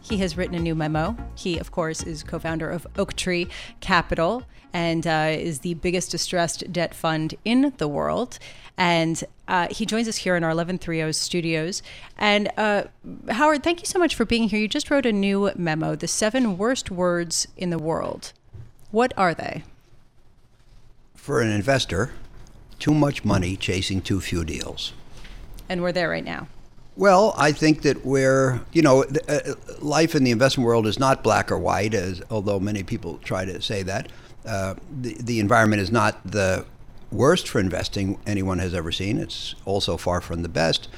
He has written a new memo. He, of course, is co-founder of Oaktree Capital and is the biggest distressed debt fund in the world. And he joins us here in our 1130 studios. And Howard, thank you so much for being here. You just wrote a new memo, The 7 Worst Words in the World. What are they? For an investor, too much money chasing too few deals. And we're there right now. Well, I think that we're, life in the investment world is not black or white, although many people try to say that. The environment is not the worst for investing anyone has ever seen. It's also far from the best.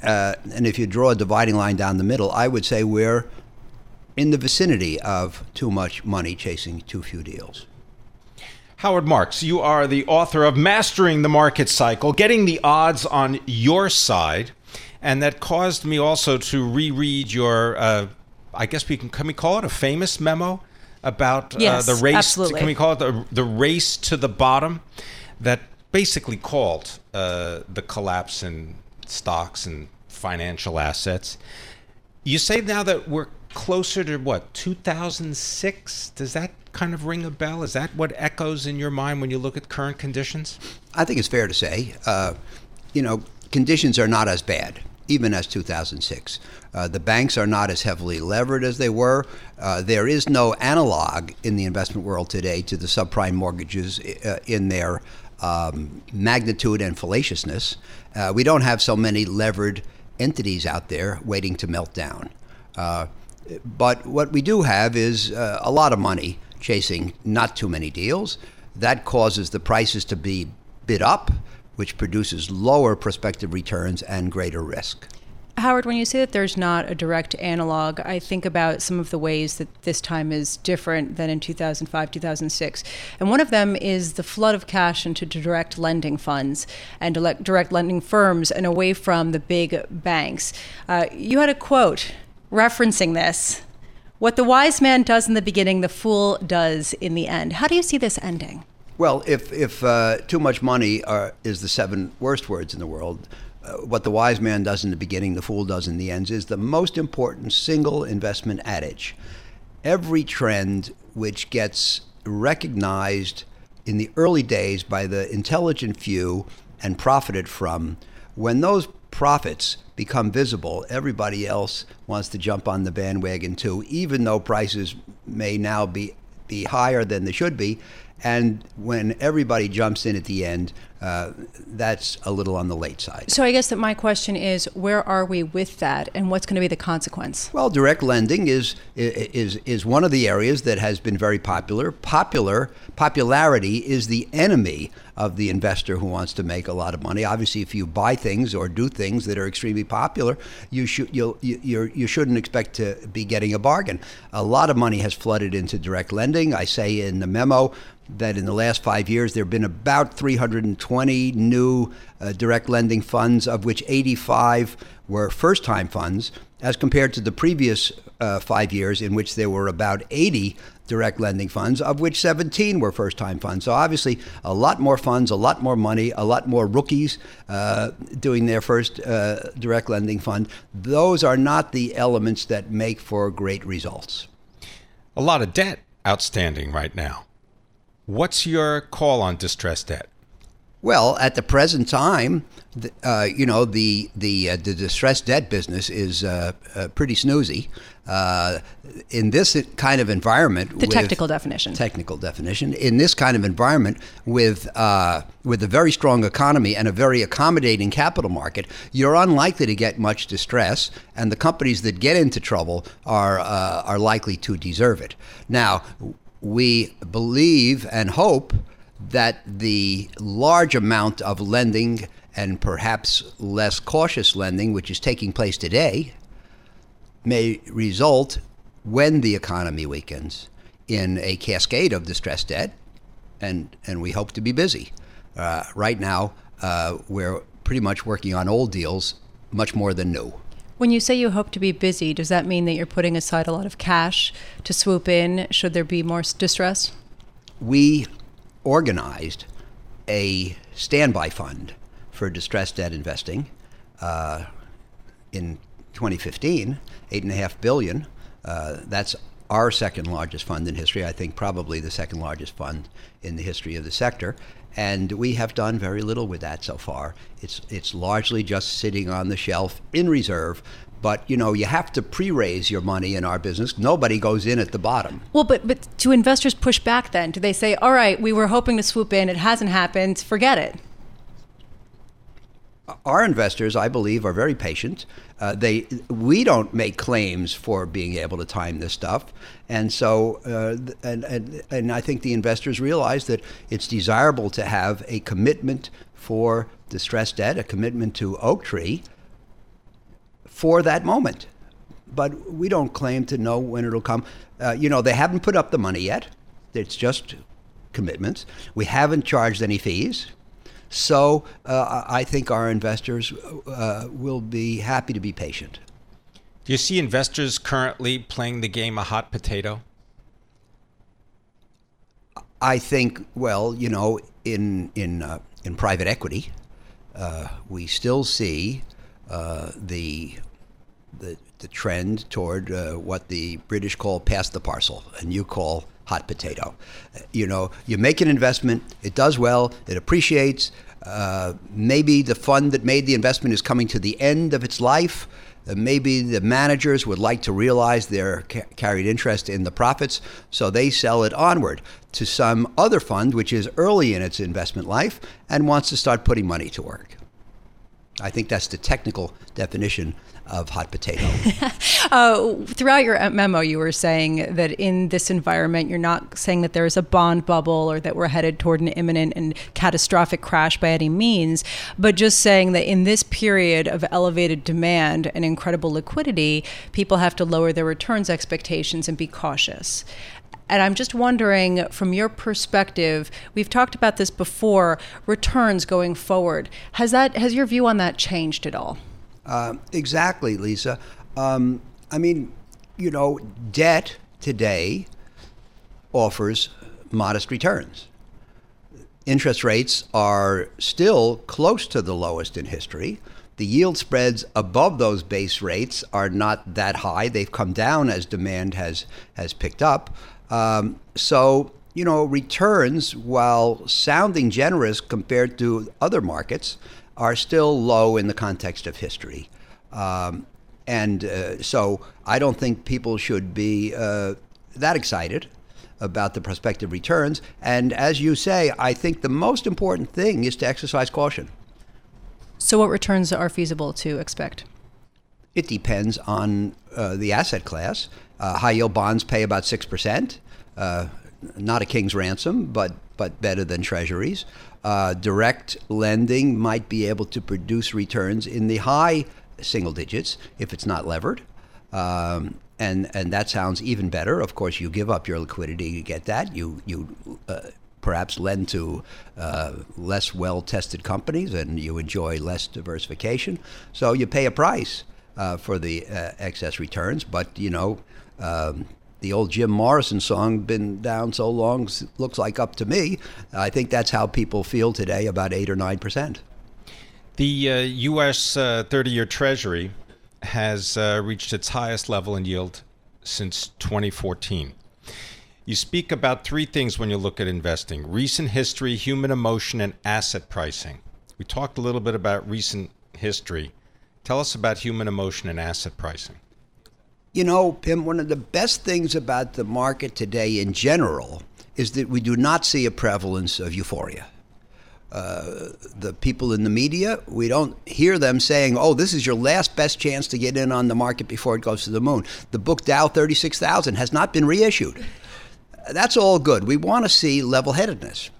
And if you draw a dividing line down the middle, I would say we're in the vicinity of too much money chasing too few deals. Howard Marks, you are the author of Mastering the Market Cycle, Getting the Odds on Your Side. And that caused me also to reread your, I guess can we call it a famous memo about the race? Absolutely. Can we call it the race to the bottom? That basically called the collapse in stocks and financial assets. You say now that we're closer to what, 2006? Does that kind of ring a bell? Is that what echoes in your mind when you look at current conditions? I think it's fair to say, conditions are not as bad, even as 2006. The banks are not as heavily levered as they were. There is no analog in the investment world today to the subprime mortgages in their magnitude and fallaciousness. We don't have so many levered entities out there waiting to melt down. But what we do have is a lot of money chasing not too many deals. That causes the prices to be bid up, which produces lower prospective returns and greater risk. Howard, when you say that there's not a direct analog, I think about some of the ways that this time is different than in 2005, 2006. And one of them is the flood of cash into direct lending funds and direct lending firms and away from the big banks. You had a quote referencing this. What the wise man does in the beginning, the fool does in the end. How do you see this ending? Well, if too much money is the 7 worst words in the world, what the wise man does in the beginning, the fool does in the end, is the most important single investment adage. Every trend which gets recognized in the early days by the intelligent few and profited from, when those profits become visible, everybody else wants to jump on the bandwagon too, even though prices may now be higher than they should be. And when everybody jumps in at the end, that's a little on the late side. So I guess that my question is, where are we with that, and what's going to be the consequence? Well, direct lending is one of the areas that has been very popular. Popularity is the enemy of the investor who wants to make a lot of money. Obviously, if you buy things or do things that are extremely popular, you shouldn't expect to be getting a bargain. A lot of money has flooded into direct lending. I say in the memo that in the last 5 years, there have been about 320 new direct lending funds, of which 85 were first-time funds, as compared to the previous 5 years in which there were about 80 direct lending funds, of which 17 were first-time funds. So obviously, a lot more funds, a lot more money, a lot more rookies doing their first direct lending fund. Those are not the elements that make for great results. A lot of debt outstanding right now. What's your call on distressed debt? Well, at the present time, the distressed debt business is pretty snoozy. In this kind of environment, the technical definition. In this kind of environment, with a very strong economy and a very accommodating capital market, you're unlikely to get much distress, and the companies that get into trouble are likely to deserve it. Now, we believe and hope that the large amount of lending and perhaps less cautious lending, which is taking place today, may result when the economy weakens in a cascade of distressed debt, and we hope to be busy. Right now, we're pretty much working on old deals much more than new. When you say you hope to be busy, does that mean that you're putting aside a lot of cash to swoop in should there be more distress? We organized a standby fund for distressed debt investing in 2015, $8.5 billion. That's our second largest fund in history, I think probably the second largest fund in the history of the sector. And we have done very little with that so far. It's largely just sitting on the shelf in reserve. But, you know, you have to pre-raise your money in our business. Nobody goes in at the bottom. Well, but do investors push back then? Do they say, all right, we were hoping to swoop in, it hasn't happened, forget it? Our investors, I believe, are very patient. We don't make claims for being able to time this stuff. And so, and I think the investors realize that it's desirable to have a commitment for distressed debt, a commitment to Oaktree for that moment. But we don't claim to know when it'll come. You know, they haven't put up the money yet. It's just commitments. We haven't charged any fees. So I think our investors will be happy to be patient. Do you see investors currently playing the game a hot potato? I think, well, you know, in private equity, we still see the trend toward what the British call pass the parcel, and you call hot potato. You know, you make an investment, it does well, it appreciates. Maybe the fund that made the investment is coming to the end of its life. Maybe the managers would like to realize their carried interest in the profits, so they sell it onward to some other fund which is early in its investment life and wants to start putting money to work. I think that's the technical definition of hot potato. Throughout your memo, you were saying that in this environment, you're not saying that there is a bond bubble or that we're headed toward an imminent and catastrophic crash by any means, but just saying that in this period of elevated demand and incredible liquidity, people have to lower their returns expectations and be cautious. And I'm just wondering, from your perspective, we've talked about this before, returns going forward. Has your view on that changed at all? Exactly, Lisa. I mean, you know, debt today offers modest returns. Interest rates are still close to the lowest in history. The yield spreads above those base rates are not that high. They've come down as demand has picked up. So, you know, returns, while sounding generous compared to other markets, are still low in the context of history. So I don't think people should be that excited about the prospective returns. And as you say, I think the most important thing is to exercise caution. So what returns are feasible to expect? It depends on the asset class. High-yield bonds pay about 6%, not a king's ransom, but better than treasuries. Direct lending might be able to produce returns in the high single digits if it's not levered. And that sounds even better. Of course, you give up your liquidity to get that. You perhaps lend to less well-tested companies, and you enjoy less diversification. So you pay a price for the excess returns. But, you know, the old Jim Morrison song, "Been down so long, looks like up to me." I think that's how people feel today about 8 or 9%. The U.S. 30-year Treasury has reached its highest level in yield since 2014. You speak about three things when you look at investing: recent history, human emotion, and asset pricing. We talked a little bit about recent history. Tell us about human emotion and asset pricing. You know, Pim, one of the best things about the market today in general is that we do not see a prevalence of euphoria. The people in the media, we don't hear them saying, oh, this is your last best chance to get in on the market before it goes to the moon. The book Dow 36,000 has not been reissued. That's all good. We want to see level-headedness.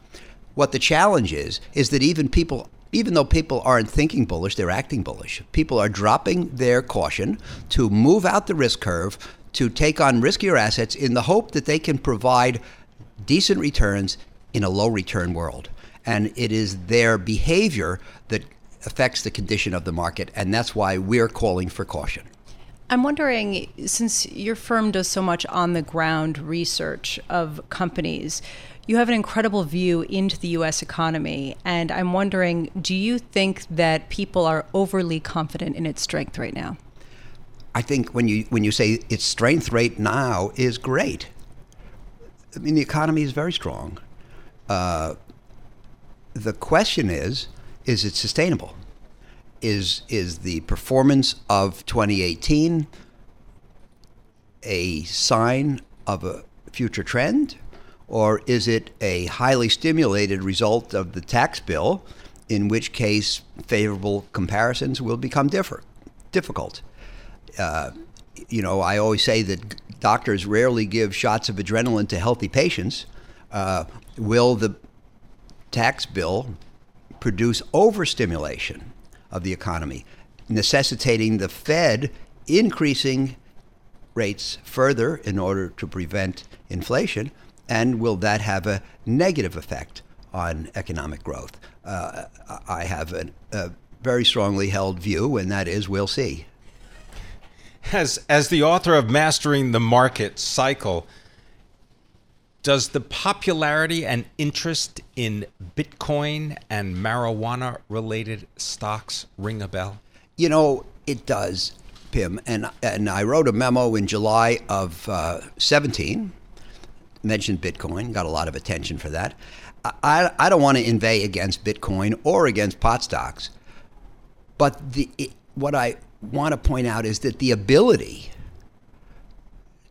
What the challenge is that even though people aren't thinking bullish, they're acting bullish. People are dropping their caution to move out the risk curve to take on riskier assets in the hope that they can provide decent returns in a low return world. And it is their behavior that affects the condition of the market, and that's why we're calling for caution. I'm wondering, since your firm does so much on-the-ground research of companies, you have an incredible view into the U.S. economy, and I'm wondering, do you think that people are overly confident in its strength right now? I think when you say its strength right now is great. I mean, the economy is very strong. The question is it sustainable? Is the performance of 2018 a sign of a future trend, or is it a highly stimulated result of the tax bill, in which case favorable comparisons will become difficult? I always say that doctors rarely give shots of adrenaline to healthy patients. Will the tax bill produce overstimulation of the economy, necessitating the Fed increasing rates further in order to prevent inflation? And will that have a negative effect on economic growth? I have a very strongly held view, and that is, we'll see. As the author of Mastering the Market Cycle, does the popularity and interest in Bitcoin and marijuana-related stocks ring a bell? You know, it does, Pim. And I wrote a memo in July of 17, mentioned Bitcoin, got a lot of attention for that. I don't want to inveigh against Bitcoin or against pot stocks, but what I want to point out is that the ability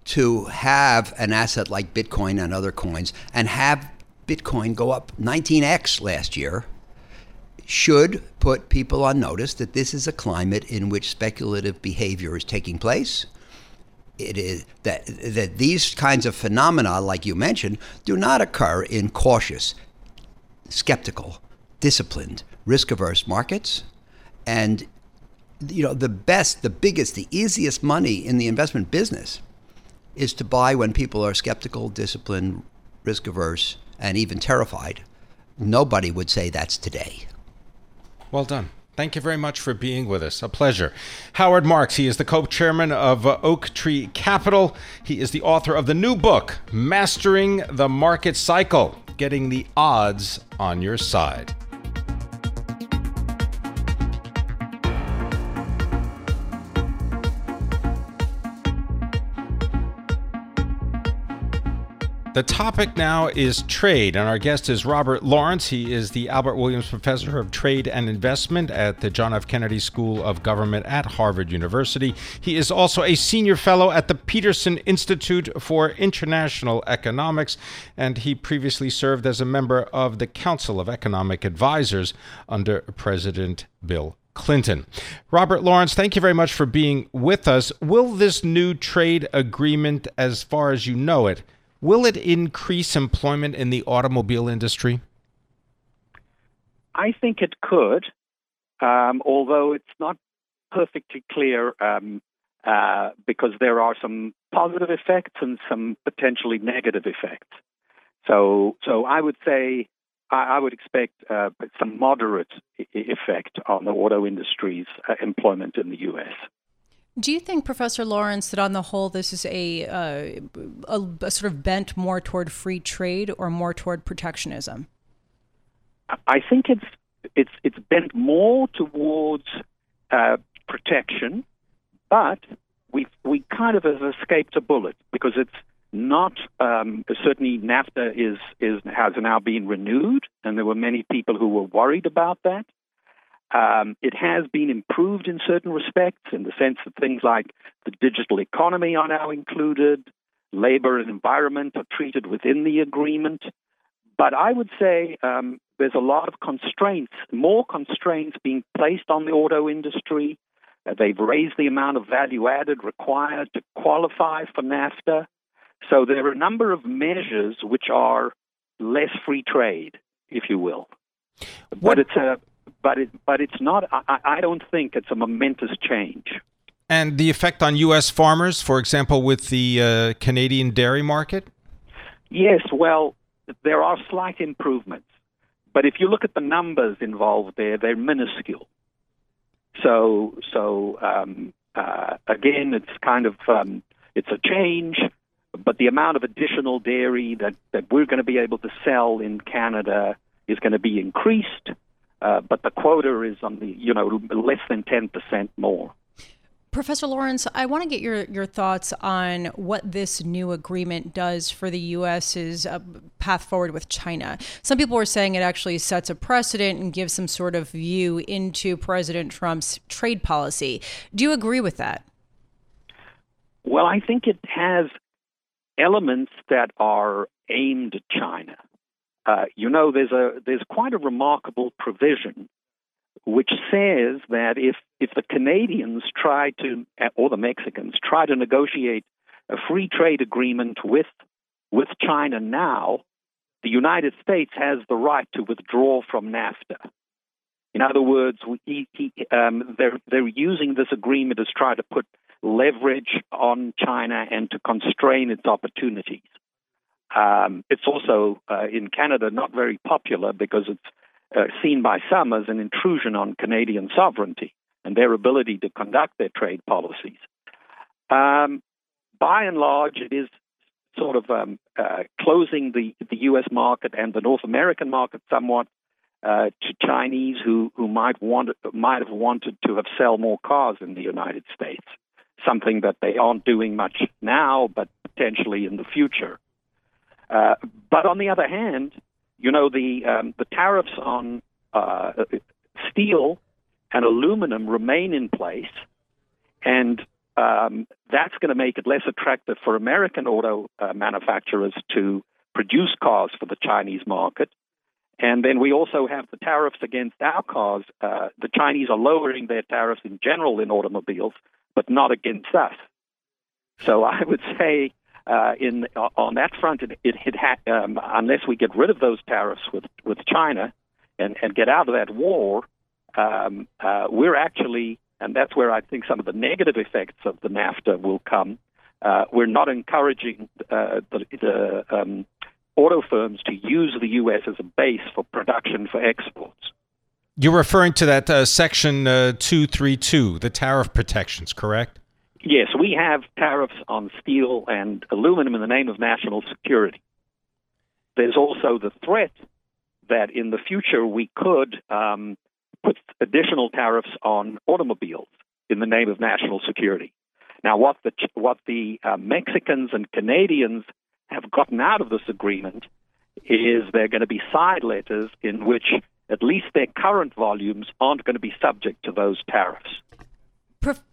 to have an asset like Bitcoin and other coins and have Bitcoin go up 19x last year should put people on notice that this is a climate in which speculative behavior is taking place. It is that these kinds of phenomena, like you mentioned, do not occur in cautious, skeptical, disciplined, risk-averse markets. And you know, the best, the biggest, the easiest money in the investment business is to buy when people are skeptical, disciplined, risk-averse, and even terrified. Nobody would say that's today. Well done. Thank you very much for being with us. A pleasure. Howard Marks, he is the co-chairman of Oaktree Capital. He is the author of the new book, Mastering the Market Cycle, Getting the Odds on Your Side. The topic now is trade, and our guest is Robert Lawrence. He is the Albert Williams Professor of Trade and Investment at the John F. Kennedy School of Government at Harvard University. He is also a senior fellow at the Peterson Institute for International Economics, and he previously served as a member of the Council of Economic Advisers under President Bill Clinton. Robert Lawrence, thank you very much for being with us. Will this new trade agreement, as far as you know it, will it increase employment in the automobile industry? I think it could, although it's not perfectly clear because there are some positive effects and some potentially negative effects. So I would say I would expect some moderate effect on the auto industry's employment in the U.S. Do you think, Professor Lawrence, that on the whole this is a sort of bent more toward free trade or more toward protectionism? I think it's bent more towards protection, but we kind of have escaped a bullet because it's not certainly NAFTA has now been renewed, and there were many people who were worried about that. It has been improved in certain respects, in the sense that things like the digital economy are now included, labor and environment are treated within the agreement. But I would say there's a lot of constraints, more constraints being placed on the auto industry. They've raised the amount of value added required to qualify for NAFTA. So there are a number of measures which are less free trade, if you will. But it's not. I don't think it's a momentous change. And the effect on U.S. farmers, for example, with the Canadian dairy market? Yes, well, there are slight improvements. But if you look at the numbers involved there, they're minuscule. So again, it's kind of it's a change, but the amount of additional dairy that we're going to be able to sell in Canada is going to be increased, but the quota is on the less than 10% more. Professor Lawrence, I want to get your thoughts on what this new agreement does for the U.S.'s path forward with China. Some people are saying it actually sets a precedent and gives some sort of view into President Trump's trade policy. Do you agree with that? Well, I think it has elements that are aimed at China. There's quite a remarkable provision which says that if the Canadians try to, or the Mexicans, try to negotiate a free trade agreement with China now, the United States has the right to withdraw from NAFTA. In other words, they're using this agreement as trying to put leverage on China and to constrain its opportunities. It's also, in Canada, not very popular because it's seen by some as an intrusion on Canadian sovereignty and their ability to conduct their trade policies. By and large, it is sort of closing the U.S. market and the North American market somewhat to Chinese who might have wanted to have sell more cars in the United States, something that they aren't doing much now, but potentially in the future. But on the other hand, the tariffs on steel and aluminum remain in place, and that's going to make it less attractive for American auto manufacturers to produce cars for the Chinese market. And then we also have the tariffs against our cars. The Chinese are lowering their tariffs in general in automobiles, but not against us. So I would say, on that front, unless we get rid of those tariffs with China and get out of that war, we're actually, and that's where I think some of the negative effects of the NAFTA will come. We're not encouraging the auto firms to use the U.S. as a base for production for exports. You're referring to that Section 232, the tariff protections, correct? Yes, we have tariffs on steel and aluminum in the name of national security. There's also the threat that in the future we could put additional tariffs on automobiles in the name of national security. Now, what the Mexicans and Canadians have gotten out of this agreement is they're going to be side letters in which at least their current volumes aren't going to be subject to those tariffs.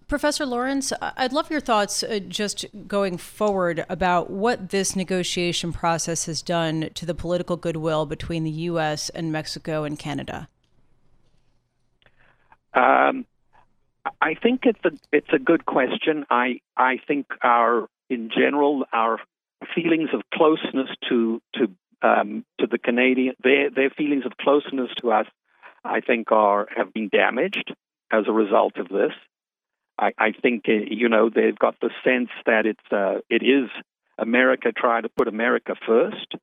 Professor Lawrence, I'd love your thoughts just going forward about what this negotiation process has done to the political goodwill between the U.S. and Mexico and Canada. I think it's a good question. I think in general our feelings of closeness to the Canadian, their feelings of closeness to us, I think have been damaged as a result of this. I think, they've got the sense that it is America trying to put America first.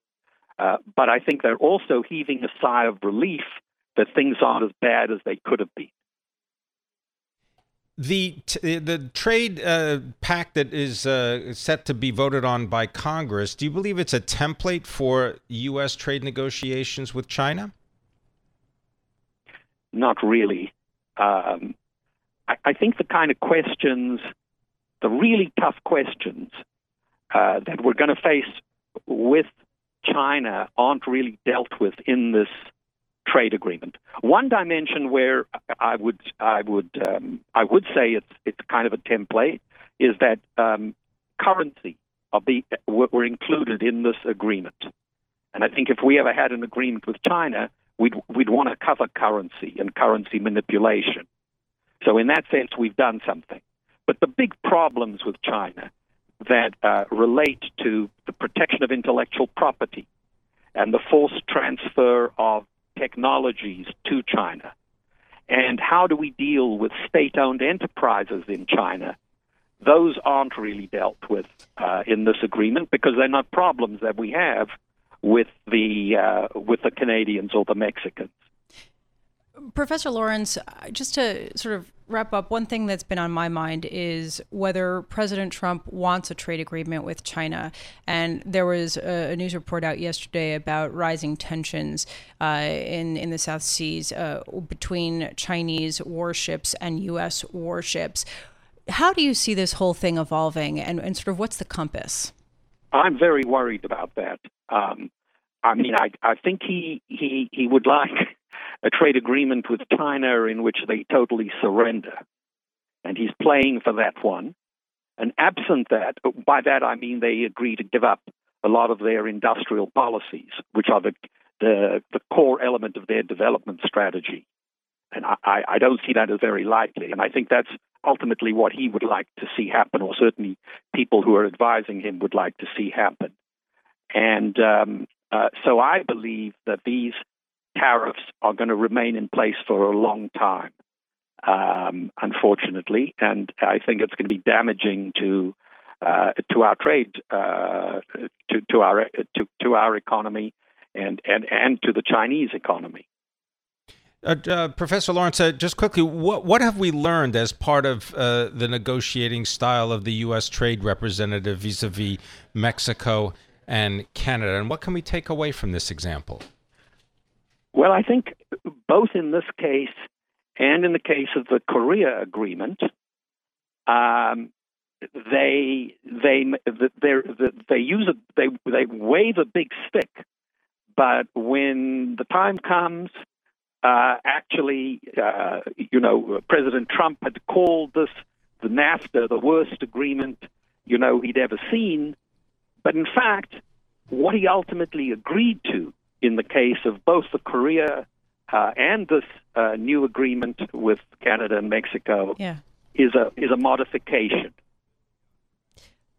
But I think they're also heaving a sigh of relief that things aren't as bad as they could have been. The trade pact that is set to be voted on by Congress, do you believe it's a template for U.S. trade negotiations with China? Not really. I think the kind of questions, the really tough questions that we're going to face with China aren't really dealt with in this trade agreement. One dimension where I would say it's kind of a template is that currency were included in this agreement, and I think if we ever had an agreement with China, we'd want to cover currency and currency manipulation. So in that sense, we've done something. But the big problems with China that relate to the protection of intellectual property and the forced transfer of technologies to China, and how do we deal with state-owned enterprises in China those aren't really dealt with in this agreement because they're not problems that we have with the Canadians or the Mexicans. Professor Lawrence, just to sort of wrap up, one thing that's been on my mind is whether President Trump wants a trade agreement with China. And there was a news report out yesterday about rising tensions in the South Seas between Chinese warships and U.S. warships. How do you see this whole thing evolving, and sort of what's the compass? I'm very worried about that. I think he would like a trade agreement with China in which they totally surrender. And he's playing for that one. And absent that, by that I mean they agree to give up a lot of their industrial policies, which are the core element of their development strategy. And I don't see that as very likely. And I think that's ultimately what he would like to see happen, or certainly people who are advising him would like to see happen. And so I believe that these tariffs are going to remain in place for a long time, unfortunately, and I think it's going to be damaging to our trade, to our economy, and to the Chinese economy. Professor Lawrence, just quickly, what have we learned as part of the negotiating style of the U.S. trade representative vis-a-vis Mexico and Canada, and what can we take away from this example? Well, I think both in this case and in the case of the Korea agreement, they wave a big stick, but when the time comes, President Trump had called this the NAFTA the worst agreement he'd ever seen, but in fact, what he ultimately agreed to in the case of both the Korea and this new agreement with Canada and Mexico is a modification.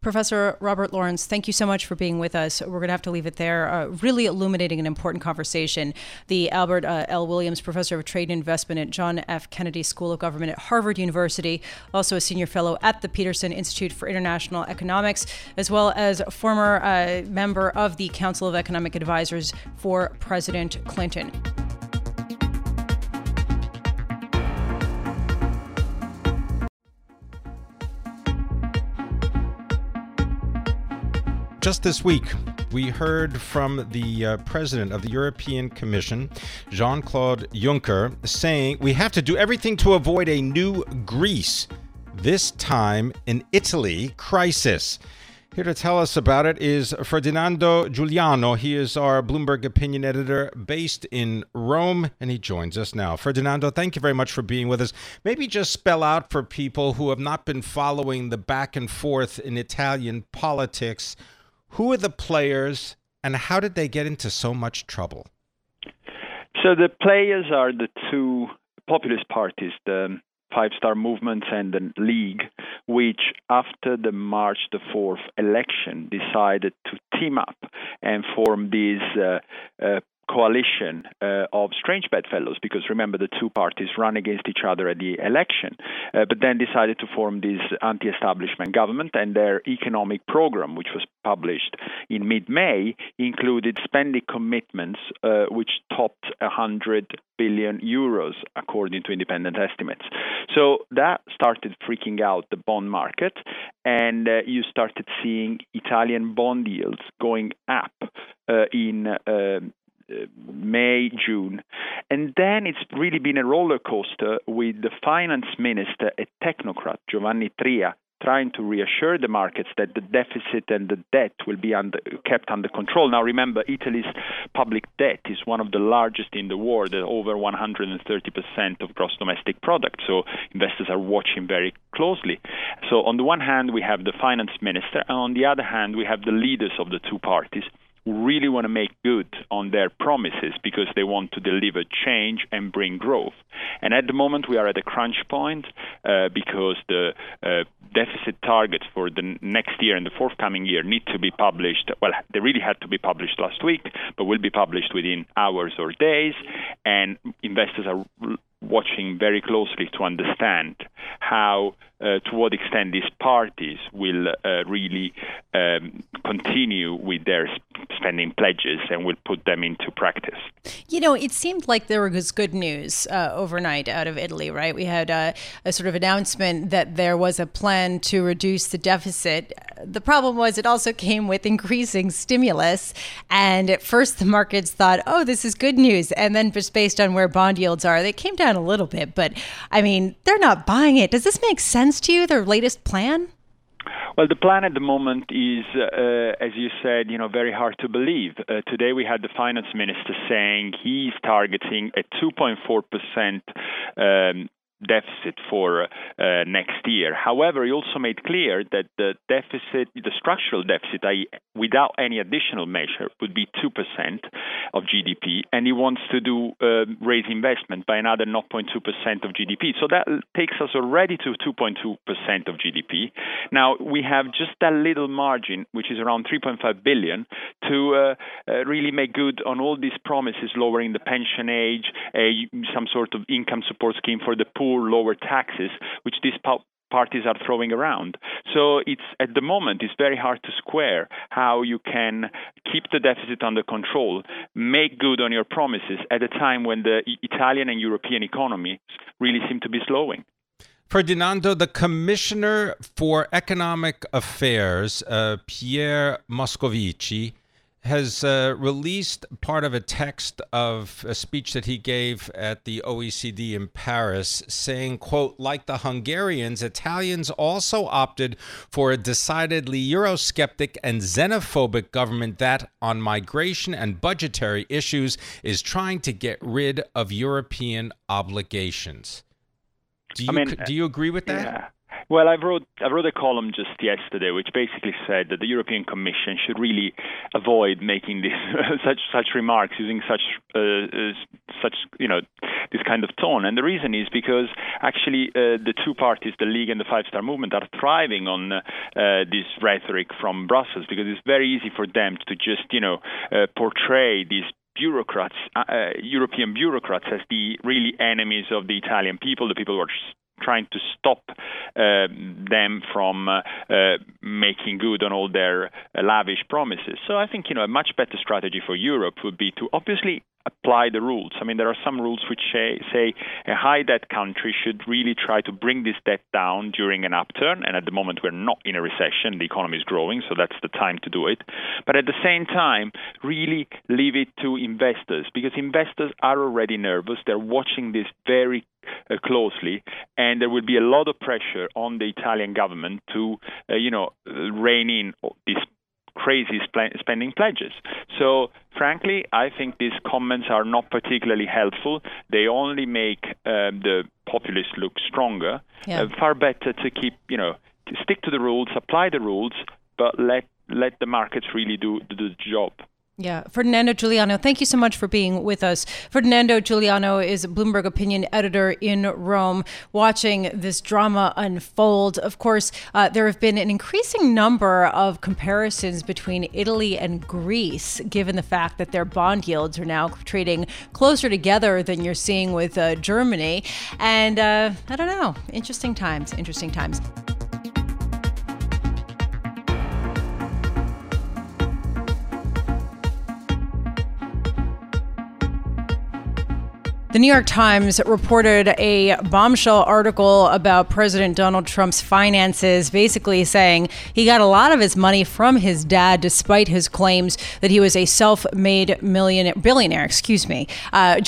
Professor Robert Lawrence, thank you so much for being with us. We're going to have to leave it there. Really illuminating and important conversation. The Albert L. Williams Professor of Trade and Investment at John F. Kennedy School of Government at Harvard University, also a senior fellow at the Peterson Institute for International Economics, as well as a former member of the Council of Economic Advisers for President Clinton. Just this week, we heard from the president of the European Commission, Jean-Claude Juncker, saying we have to do everything to avoid a new Greece, this time an Italy crisis. Here to tell us about it is Ferdinando Giugliano. He is our Bloomberg opinion editor based in Rome, and he joins us now. Ferdinando, thank you very much for being with us. Maybe just spell out for people who have not been following the back and forth in Italian politics. Who are the players, and how did they get into so much trouble? So the players are the two populist parties, the Five Star Movement and the League, which after the March the 4th election decided to team up and form these coalition of strange bedfellows, because remember the two parties ran against each other at the election, but then decided to form this anti-establishment government, and their economic program, which was published in mid-May, included spending commitments which topped 100 billion euros, according to independent estimates. So that started freaking out the bond market, and you started seeing Italian bond yields going up in May, June. And then it's really been a roller coaster with the finance minister, a technocrat, Giovanni Tria, trying to reassure the markets that the deficit and the debt will be kept under control. Now, remember, Italy's public debt is one of the largest in the world, at over 130% of gross domestic product. So investors are watching very closely. So on the one hand, we have the finance minister, and on the other hand, we have the leaders of the two parties, really want to make good on their promises because they want to deliver change and bring growth. And at the moment, we are at a crunch point because the deficit targets for the next year and the forthcoming year need to be published. Well, they really had to be published last week, but will be published within hours or days. And investors are watching very closely to understand how to what extent these parties will really continue with their spending pledges and will put them into practice. You know, it seemed like there was good news overnight out of Italy, right? We had a sort of announcement that there was a plan to reduce the deficit. The problem was it also came with increasing stimulus. And at first, the markets thought, oh, this is good news. And then just based on where bond yields are, they came down a little bit. But I mean, they're not buying it. Does this make sense to you, their latest plan? Well, the plan at the moment is, as you said, you know, very hard to believe. Today we had the finance minister saying he's targeting a 2.4% deficit for next year. However, he also made clear that the deficit, the structural deficit, i.e., without any additional measure, would be 2% of GDP, and he wants to do raise investment by another 0.2% of GDP. So that takes us already to 2.2% of GDP. Now, we have just that little margin, which is around 3.5 billion, to really make good on all these promises, lowering the pension age, some sort of income support scheme for the poor, lower taxes, which these parties are throwing around. So it's at the moment, it's very hard to square how you can keep the deficit under control, make good on your promises at a time when the Italian and European economy really seem to be slowing. Ferdinando, the Commissioner for Economic Affairs, Pierre Moscovici, has released part of a text of a speech that he gave at the OECD in Paris, saying, quote, like the Hungarians, Italians also opted for a decidedly Eurosceptic and xenophobic government that, on migration and budgetary issues, is trying to get rid of European obligations. Do you agree with that? Yeah. Well, I wrote a column just yesterday, which basically said that the European Commission should really avoid making this, such remarks using such you know, this kind of tone. And the reason is because actually the two parties, the League and the Five Star Movement, are thriving on this rhetoric from Brussels, because it's very easy for them to just portray these bureaucrats, European bureaucrats, as the really enemies of the Italian people, the people who are trying to stop them from making good on all their lavish promises. So I think, a much better strategy for Europe would be to obviously apply the rules. I mean, there are some rules which say a high debt country should really try to bring this debt down during an upturn. And at the moment, we're not in a recession. The economy is growing, so that's the time to do it. But at the same time, really leave it to investors, because investors are already nervous. They're watching this very closely, and there will be a lot of pressure on the Italian government to, rein in this crazy spending pledges. So, frankly, I think these comments are not particularly helpful. They only make the populists look stronger. Yeah. Far better to stick to the rules, apply the rules, but let the markets really do the job. Yeah. Ferdinando Giugliano, thank you so much for being with us. Ferdinando Giugliano is Bloomberg opinion editor in Rome, watching this drama unfold. Of course, there have been an increasing number of comparisons between Italy and Greece, given the fact that their bond yields are now trading closer together than you're seeing with Germany. And I don't know. Interesting times. The New York Times reported a bombshell article about President Donald Trump's finances, basically saying he got a lot of his money from his dad, despite his claims that he was a self-made billionaire.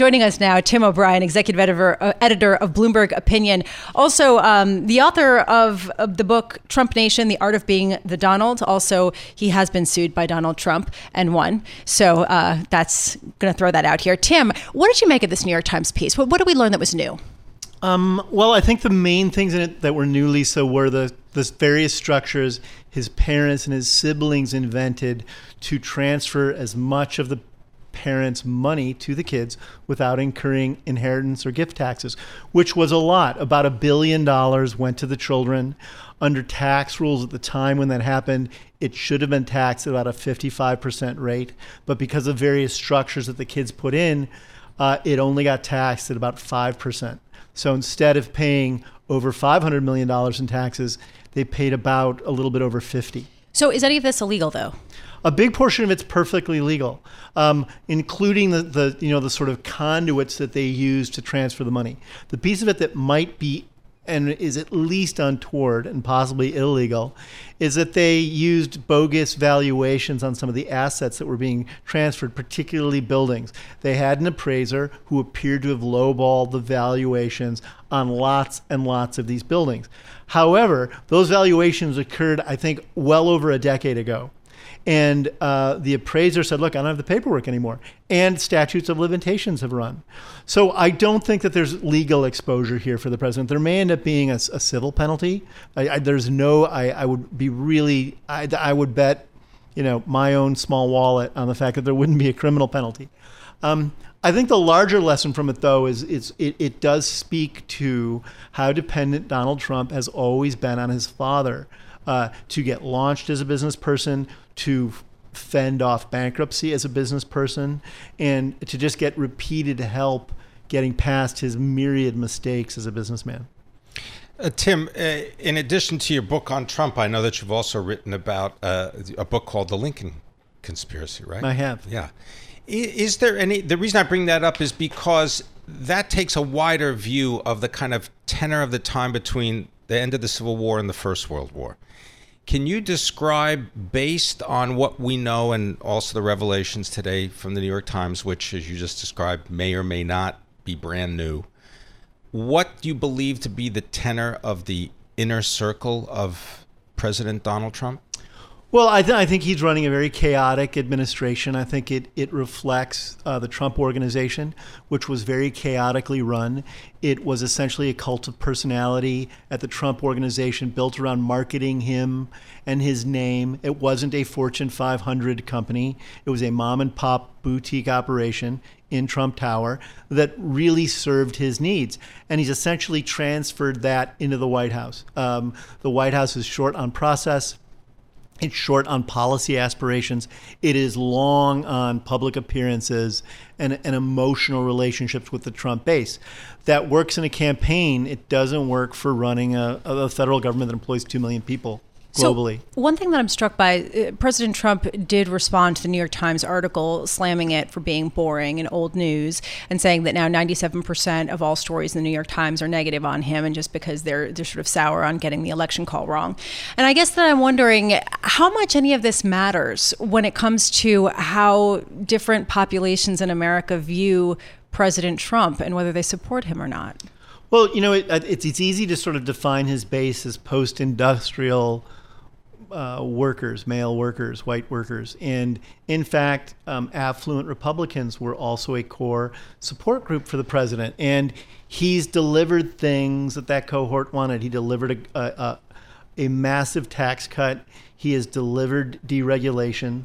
Joining us now, Tim O'Brien, executive editor of Bloomberg Opinion. Also, the author of the book, Trump Nation, The Art of Being the Donald. Also, he has been sued by Donald Trump and won. So that's going to throw that out here. Tim, what did you make of this New York Times piece? What did we learn that was new? Well, I think the main things in it that were new, Lisa, were the various structures his parents and his siblings invented to transfer as much of the parents' money to the kids without incurring inheritance or gift taxes, which was a lot. About $1 billion went to the children. Under tax rules at the time when that happened, it should have been taxed at about a 55% rate. But because of various structures that the kids put in, it only got taxed at about 5%. So instead of paying over $500 million in taxes. They paid about a little bit over 50. So is any of this illegal, though? A big portion of it's perfectly legal, including the sort of conduits that they use to transfer the money. The piece of it that might be and is at least untoward and possibly illegal is that they used bogus valuations on some of the assets that were being transferred, particularly buildings. They had an appraiser who appeared to have lowballed the valuations on lots and lots of these buildings. However, those valuations occurred, I think, well over a decade ago. And the appraiser said, look, I don't have the paperwork anymore. And statutes of limitations have run. So I don't think that there's legal exposure here for the president. There may end up being a civil penalty. I would bet, you know, my own small wallet on the fact that there wouldn't be a criminal penalty. I think the larger lesson from it, though, is it does speak to how dependent Donald Trump has always been on his father. To get launched as a business person, to fend off bankruptcy as a business person, and to just get repeated help getting past his myriad mistakes as a businessman. Tim, in addition to your book on Trump, I know that you've also written about a book called The Lincoln Conspiracy, right? I have. Yeah. Is there any, the reason I bring that up is because that takes a wider view of the kind of tenor of the time between the end of the Civil War and the First World War. Can you describe, based on what we know and also the revelations today from the New York Times, which, as you just described, may or may not be brand new, what you believe to be the tenor of the inner circle of President Donald Trump? Well, I think he's running a very chaotic administration. I think it reflects the Trump Organization, which was very chaotically run. It was essentially a cult of personality at the Trump Organization built around marketing him and his name. It wasn't a Fortune 500 company. It was a mom and pop boutique operation in Trump Tower that really served his needs. And he's essentially transferred that into the White House. The White House is short on process. It's short on policy aspirations. It is long on public appearances and emotional relationships with the Trump base. That works in a campaign. It doesn't work for running a federal government that employs 2 million people globally. So one thing that I'm struck by, President Trump did respond to the New York Times article slamming it for being boring and old news and saying that now 97% of all stories in the New York Times are negative on him and just because they're sort of sour on getting the election call wrong. And I guess that I'm wondering how much any of this matters when it comes to how different populations in America view President Trump and whether they support him or not. Well, you know, it's easy to sort of define his base as post-industrial workers, male workers, white workers. And in fact, affluent Republicans were also a core support group for the president. And he's delivered things that cohort wanted. He delivered a massive tax cut. He has delivered deregulation.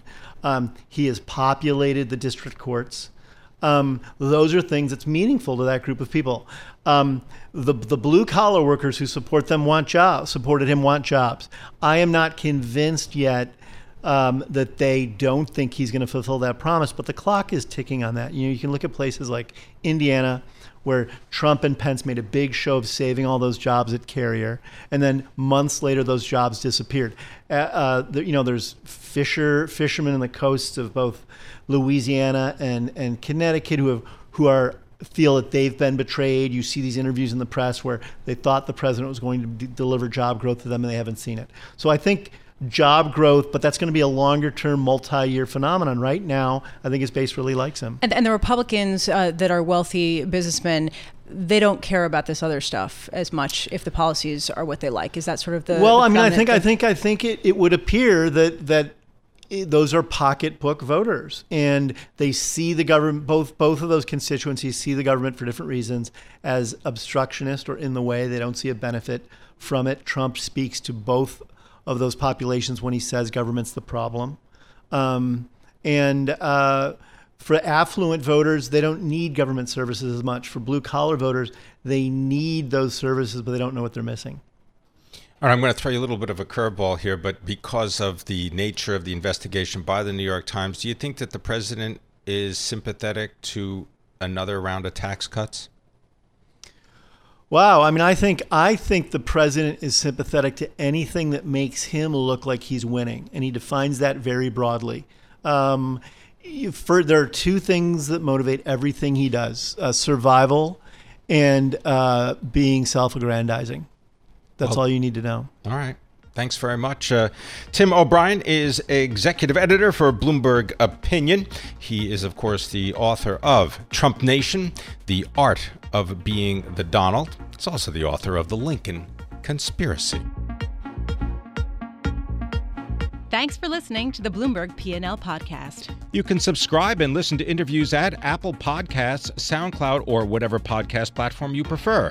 He has populated the district courts. Those are things that's meaningful to that group of people. The blue collar workers who support them supported him want jobs. I am not convinced yet that they don't think he's going to fulfill that promise, but the clock is ticking on that. You know, you can look at places like Indiana, where Trump and Pence made a big show of saving all those jobs at Carrier, and then months later those jobs disappeared. There's fishermen on the coasts of both Louisiana and Connecticut who feel that they've been betrayed. You see these interviews in the press where they thought the president was going to deliver job growth to them, and they haven't seen it. So I think job growth, but that's going to be a longer-term, multi-year phenomenon. Right now, I think his base really likes him. And the Republicans that are wealthy businessmen, they don't care about this other stuff as much if the policies are what they like. Is that sort of the? Well, the I think it would appear that those are pocketbook voters, and they see the government. Both of those constituencies see the government for different reasons as obstructionist or in the way. They don't see a benefit from it. Trump speaks to both of those populations when he says government's the problem. For affluent voters, they don't need government services as much. For blue-collar voters, they need those services, but they don't know what they're missing. All right, I'm going to throw you a little bit of a curveball here, but because of the nature of the investigation by the New York Times, do you think that the president is sympathetic to another round of tax cuts? Wow. I mean, I think the president is sympathetic to anything that makes him look like he's winning. And he defines that very broadly. There are two things that motivate everything he does, survival and being self-aggrandizing. That's all you need to know. All right. Thanks very much. Tim O'Brien is executive editor for Bloomberg Opinion. He is, of course, the author of Trump Nation, The Art of Being the Donald. He's also the author of The Lincoln Conspiracy. Thanks for listening to the Bloomberg P&L podcast. You can subscribe and listen to interviews at Apple Podcasts, SoundCloud, or whatever podcast platform you prefer.